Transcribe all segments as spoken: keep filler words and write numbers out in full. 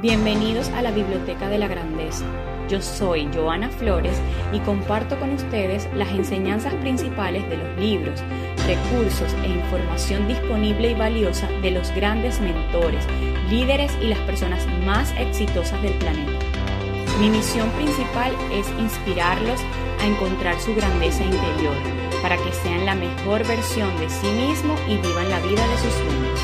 Bienvenidos a la Biblioteca de la Grandeza. Yo soy Joana Flores y comparto con ustedes las enseñanzas principales de los libros, recursos e información disponible y valiosa de los grandes mentores, líderes y las personas más exitosas del planeta. Mi misión principal es inspirarlos a encontrar su grandeza interior, para que sean la mejor versión de sí mismos y vivan la vida de sus sueños.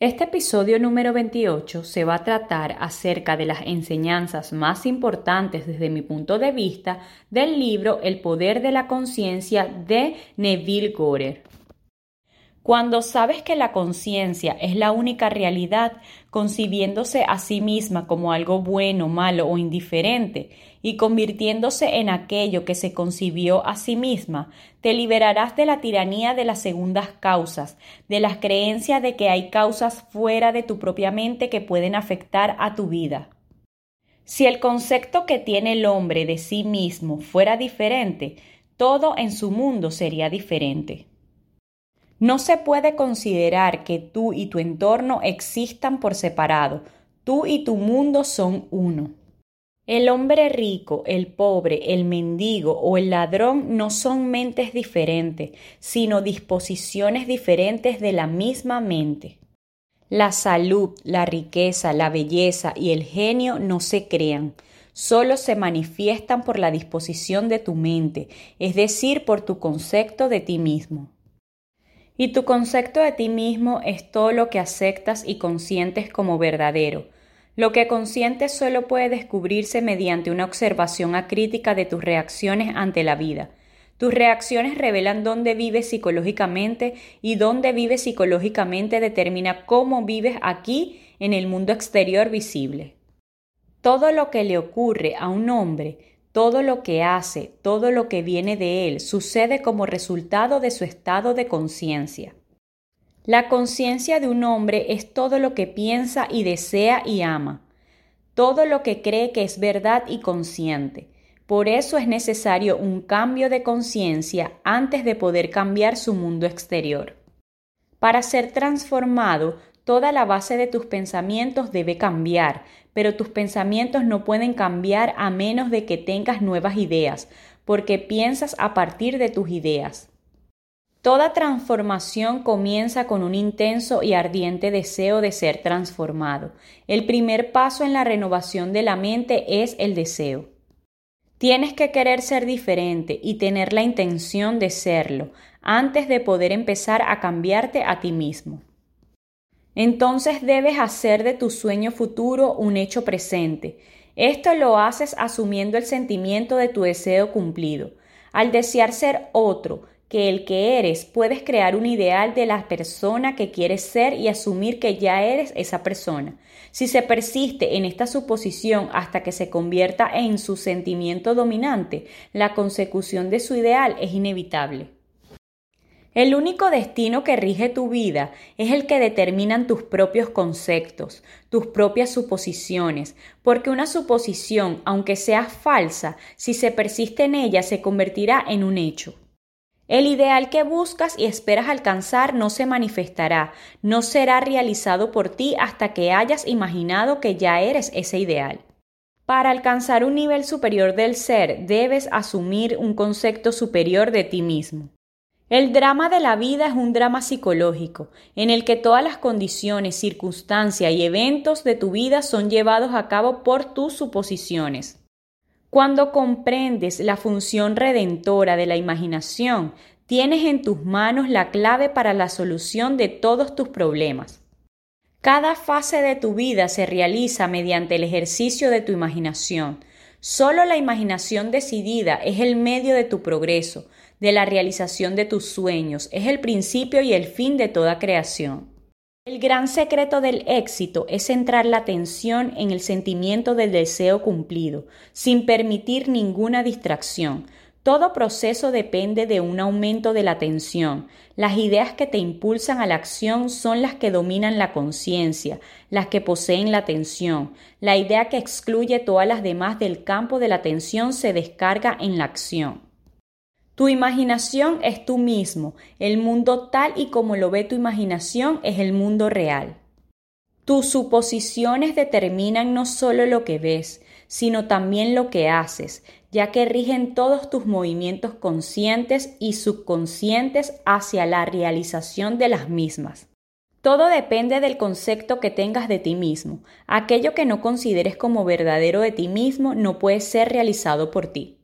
Este episodio número veintiocho se va a tratar acerca de las enseñanzas más importantes desde mi punto de vista del libro El poder de la conciencia de Neville Goddard. Cuando sabes que la conciencia es la única realidad, concibiéndose a sí misma como algo bueno, malo o indiferente y convirtiéndose en aquello que se concibió a sí misma, te liberarás de la tiranía de las segundas causas, de las creencias de que hay causas fuera de tu propia mente que pueden afectar a tu vida. Si el concepto que tiene el hombre de sí mismo fuera diferente, todo en su mundo sería diferente. No se puede considerar que tú y tu entorno existan por separado. Tú y tu mundo son uno. El hombre rico, el pobre, el mendigo o el ladrón no son mentes diferentes, sino disposiciones diferentes de la misma mente. La salud, la riqueza, la belleza y el genio no se crean, solo se manifiestan por la disposición de tu mente, es decir, por tu concepto de ti mismo. Y tu concepto de ti mismo es todo lo que aceptas y consientes como verdadero. Lo que consientes solo puede descubrirse mediante una observación acrítica de tus reacciones ante la vida. Tus reacciones revelan dónde vives psicológicamente y dónde vives psicológicamente determina cómo vives aquí en el mundo exterior visible. Todo lo que le ocurre a un hombre, todo lo que hace, todo lo que viene de él, sucede como resultado de su estado de conciencia. La conciencia de un hombre es todo lo que piensa y desea y ama, todo lo que cree que es verdad y consciente. Por eso es necesario un cambio de conciencia antes de poder cambiar su mundo exterior. Para ser transformado, toda la base de tus pensamientos debe cambiar, pero tus pensamientos no pueden cambiar a menos de que tengas nuevas ideas, porque piensas a partir de tus ideas. Toda transformación comienza con un intenso y ardiente deseo de ser transformado. El primer paso en la renovación de la mente es el deseo. Tienes que querer ser diferente y tener la intención de serlo, antes de poder empezar a cambiarte a ti mismo. Entonces debes hacer de tu sueño futuro un hecho presente. Esto lo haces asumiendo el sentimiento de tu deseo cumplido. Al desear ser otro que el que eres, puedes crear un ideal de la persona que quieres ser y asumir que ya eres esa persona. Si se persiste en esta suposición hasta que se convierta en su sentimiento dominante, la consecución de su ideal es inevitable. El único destino que rige tu vida es el que determinan tus propios conceptos, tus propias suposiciones, porque una suposición, aunque sea falsa, si se persiste en ella, se convertirá en un hecho. El ideal que buscas y esperas alcanzar no se manifestará, no será realizado por ti hasta que hayas imaginado que ya eres ese ideal. Para alcanzar un nivel superior del ser, debes asumir un concepto superior de ti mismo. El drama de la vida es un drama psicológico, en el que todas las condiciones, circunstancias y eventos de tu vida son llevados a cabo por tus suposiciones. Cuando comprendes la función redentora de la imaginación, tienes en tus manos la clave para la solución de todos tus problemas. Cada fase de tu vida se realiza mediante el ejercicio de tu imaginación. Solo la imaginación decidida es el medio de tu progreso, de la realización de tus sueños, es el principio y el fin de toda creación. El gran secreto del éxito es centrar la atención en el sentimiento del deseo cumplido, sin permitir ninguna distracción. Todo proceso depende de un aumento de la atención. Las ideas que te impulsan a la acción son las que dominan la conciencia, las que poseen la atención. La idea que excluye todas las demás del campo de la atención se descarga en la acción. Tu imaginación es tú mismo. El mundo tal y como lo ve tu imaginación es el mundo real. Tus suposiciones determinan no solo lo que ves, sino también lo que haces, ya que rigen todos tus movimientos conscientes y subconscientes hacia la realización de las mismas. Todo depende del concepto que tengas de ti mismo. Aquello que no consideres como verdadero de ti mismo no puede ser realizado por ti.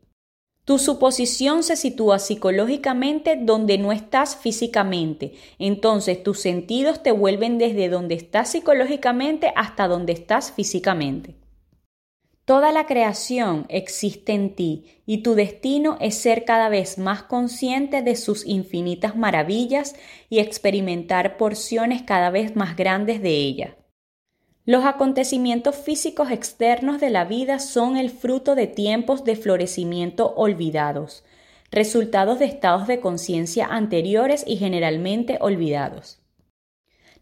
Tu suposición se sitúa psicológicamente donde no estás físicamente, entonces tus sentidos te vuelven desde donde estás psicológicamente hasta donde estás físicamente. Toda la creación existe en ti y tu destino es ser cada vez más consciente de sus infinitas maravillas y experimentar porciones cada vez más grandes de ella. Los acontecimientos físicos externos de la vida son el fruto de tiempos de florecimiento olvidados, resultados de estados de conciencia anteriores y generalmente olvidados.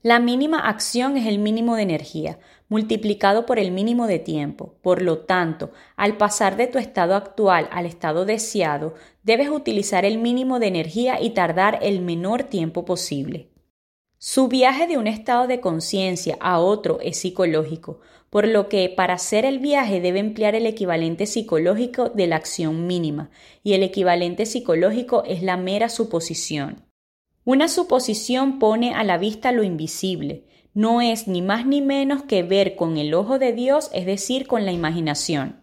La mínima acción es el mínimo de energía, multiplicado por el mínimo de tiempo. Por lo tanto, al pasar de tu estado actual al estado deseado, debes utilizar el mínimo de energía y tardar el menor tiempo posible. Su viaje de un estado de conciencia a otro es psicológico, por lo que para hacer el viaje debe emplear el equivalente psicológico de la acción mínima, y el equivalente psicológico es la mera suposición. Una suposición pone a la vista lo invisible, no es ni más ni menos que ver con el ojo de Dios, es decir, con la imaginación.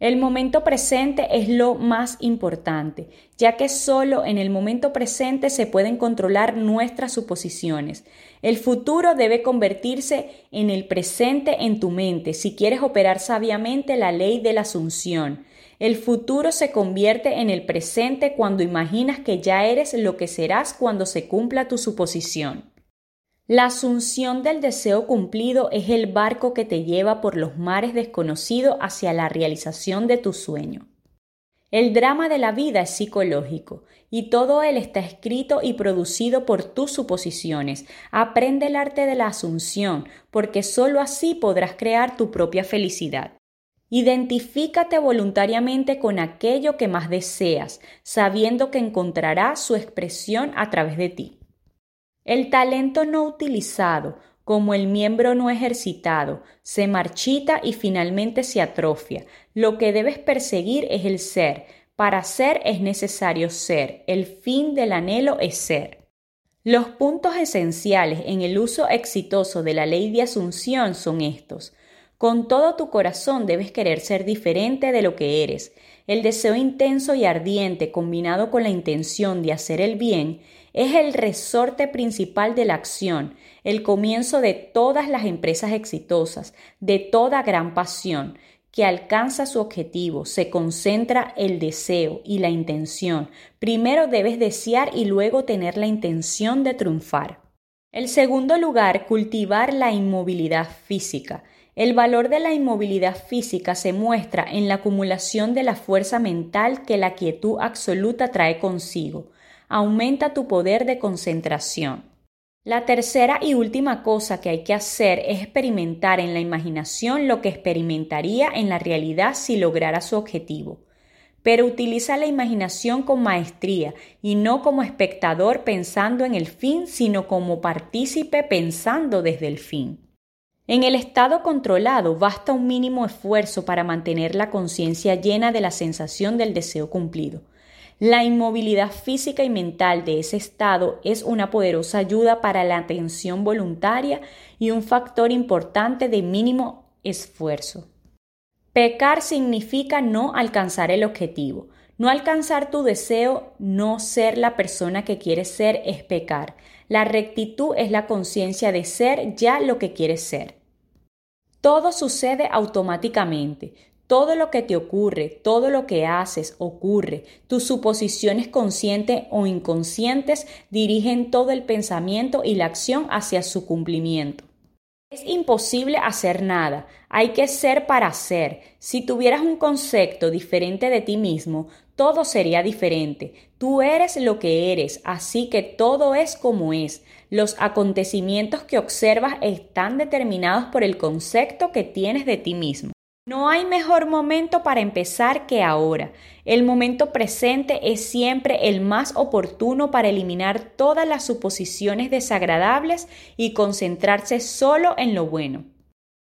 El momento presente es lo más importante, ya que solo en el momento presente se pueden controlar nuestras suposiciones. El futuro debe convertirse en el presente en tu mente, si quieres operar sabiamente la ley de la asunción. El futuro se convierte en el presente cuando imaginas que ya eres lo que serás cuando se cumpla tu suposición. La asunción del deseo cumplido es el barco que te lleva por los mares desconocidos hacia la realización de tu sueño. El drama de la vida es psicológico y todo él está escrito y producido por tus suposiciones. Aprende el arte de la asunción porque solo así podrás crear tu propia felicidad. Identifícate voluntariamente con aquello que más deseas, sabiendo que encontrará su expresión a través de ti. El talento no utilizado, como el miembro no ejercitado, se marchita y finalmente se atrofia. Lo que debes perseguir es el ser. Para ser es necesario ser. El fin del anhelo es ser. Los puntos esenciales en el uso exitoso de la ley de asunción son estos. Con todo tu corazón debes querer ser diferente de lo que eres. El deseo intenso y ardiente combinado con la intención de hacer el bien es el resorte principal de la acción, el comienzo de todas las empresas exitosas, de toda gran pasión, que alcanza su objetivo, se concentra el deseo y la intención. Primero debes desear y luego tener la intención de triunfar. En segundo lugar, cultivar la inmovilidad física. El valor de la inmovilidad física se muestra en la acumulación de la fuerza mental que la quietud absoluta trae consigo. Aumenta tu poder de concentración. La tercera y última cosa que hay que hacer es experimentar en la imaginación lo que experimentaría en la realidad si lograra su objetivo. Pero utiliza la imaginación con maestría y no como espectador pensando en el fin, sino como partícipe pensando desde el fin. En el estado controlado basta un mínimo esfuerzo para mantener la conciencia llena de la sensación del deseo cumplido. La inmovilidad física y mental de ese estado es una poderosa ayuda para la atención voluntaria y un factor importante de mínimo esfuerzo. Pecar significa no alcanzar el objetivo. No alcanzar tu deseo, no ser la persona que quieres ser es pecar. La rectitud es la conciencia de ser ya lo que quieres ser. Todo sucede automáticamente. Todo lo que te ocurre, todo lo que haces, ocurre. Tus suposiciones conscientes o inconscientes dirigen todo el pensamiento y la acción hacia su cumplimiento. Es imposible hacer nada. Hay que ser para ser. Si tuvieras un concepto diferente de ti mismo, todo sería diferente. Tú eres lo que eres, así que todo es como es. Los acontecimientos que observas están determinados por el concepto que tienes de ti mismo. No hay mejor momento para empezar que ahora. El momento presente es siempre el más oportuno para eliminar todas las suposiciones desagradables y concentrarse solo en lo bueno.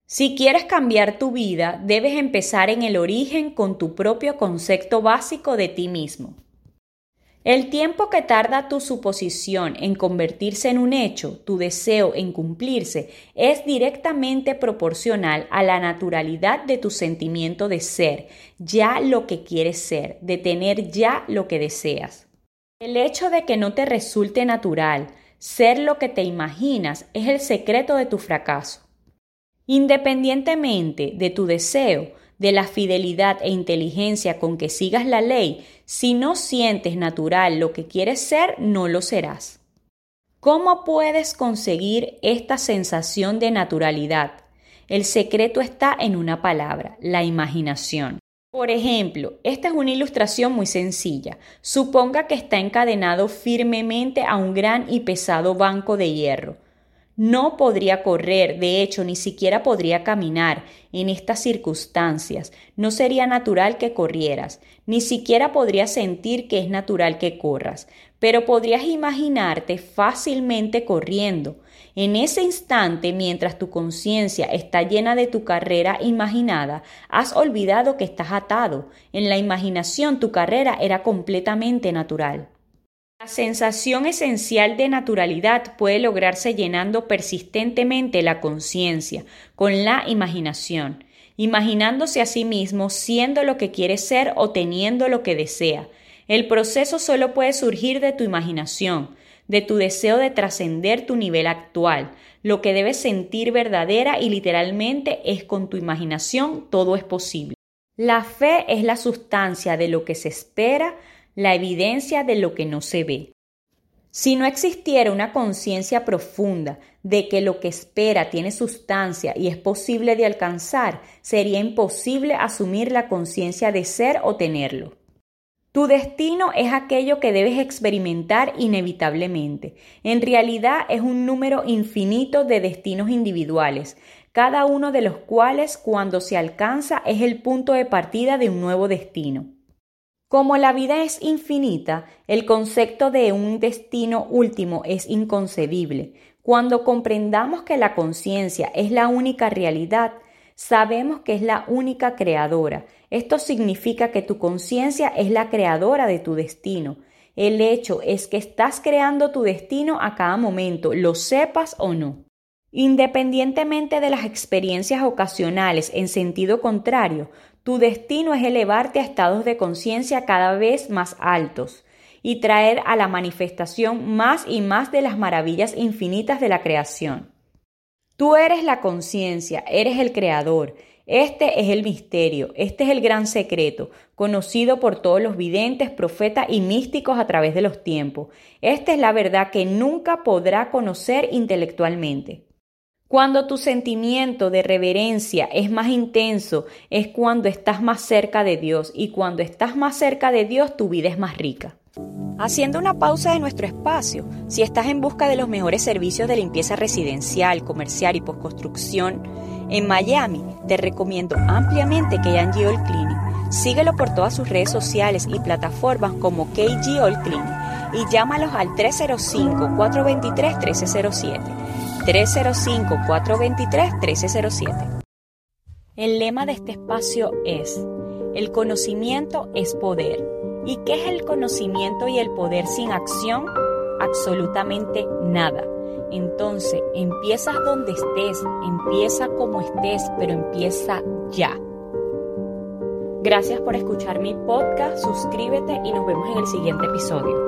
Si quieres cambiar tu vida, debes empezar en el origen con tu propio concepto básico de ti mismo. El tiempo que tarda tu suposición en convertirse en un hecho, tu deseo en cumplirse, es directamente proporcional a la naturalidad de tu sentimiento de ser, ya lo que quieres ser, de tener ya lo que deseas. El hecho de que no te resulte natural, ser lo que te imaginas, es el secreto de tu fracaso. Independientemente de tu deseo, de la fidelidad e inteligencia con que sigas la ley, si no sientes natural lo que quieres ser, no lo serás. ¿Cómo puedes conseguir esta sensación de naturalidad? El secreto está en una palabra, la imaginación. Por ejemplo, esta es una ilustración muy sencilla. Suponga que está encadenado firmemente a un gran y pesado banco de hierro. No podría correr, de hecho, ni siquiera podría caminar en estas circunstancias. No sería natural que corrieras, ni siquiera podrías sentir que es natural que corras, pero podrías imaginarte fácilmente corriendo. En ese instante, mientras tu conciencia está llena de tu carrera imaginada, has olvidado que estás atado. En la imaginación, tu carrera era completamente natural. La sensación esencial de naturalidad puede lograrse llenando persistentemente la conciencia con la imaginación, imaginándose a sí mismo siendo lo que quiere ser o teniendo lo que desea. El proceso solo puede surgir de tu imaginación, de tu deseo de trascender tu nivel actual. Lo que debes sentir verdadera y literalmente es con tu imaginación todo es posible. La fe es la sustancia de lo que se espera, la evidencia de lo que no se ve. Si no existiera una conciencia profunda de que lo que espera tiene sustancia y es posible de alcanzar, sería imposible asumir la conciencia de ser o tenerlo. Tu destino es aquello que debes experimentar inevitablemente. En realidad es un número infinito de destinos individuales, cada uno de los cuales, cuando se alcanza, es el punto de partida de un nuevo destino. Como la vida es infinita, el concepto de un destino último es inconcebible. Cuando comprendamos que la conciencia es la única realidad, sabemos que es la única creadora. Esto significa que tu conciencia es la creadora de tu destino. El hecho es que estás creando tu destino a cada momento, lo sepas o no. Independientemente de las experiencias ocasionales en sentido contrario, tu destino es elevarte a estados de conciencia cada vez más altos y traer a la manifestación más y más de las maravillas infinitas de la creación. Tú eres la conciencia, eres el creador. Este es el misterio, este es el gran secreto, conocido por todos los videntes, profetas y místicos a través de los tiempos. Esta es la verdad que nunca podrá conocer intelectualmente. Cuando tu sentimiento de reverencia es más intenso, es cuando estás más cerca de Dios, y cuando estás más cerca de Dios, tu vida es más rica. Haciendo una pausa de nuestro espacio, si estás en busca de los mejores servicios de limpieza residencial, comercial y postconstrucción en Miami, te recomiendo ampliamente K and G All Clinic. Síguelo por todas sus redes sociales y plataformas como K and G All Clinic y llámalos al tres cero cinco, cuatro dos tres, uno tres cero siete. tres cero cinco, cuatro dos tres, uno tres cero siete. El lema de este espacio es: el conocimiento es poder. ¿Y qué es el conocimiento y el poder sin acción? Absolutamente nada. Entonces, empiezas donde estés, empieza como estés, pero empieza ya. Gracias por escuchar mi podcast, suscríbete y nos vemos en el siguiente episodio.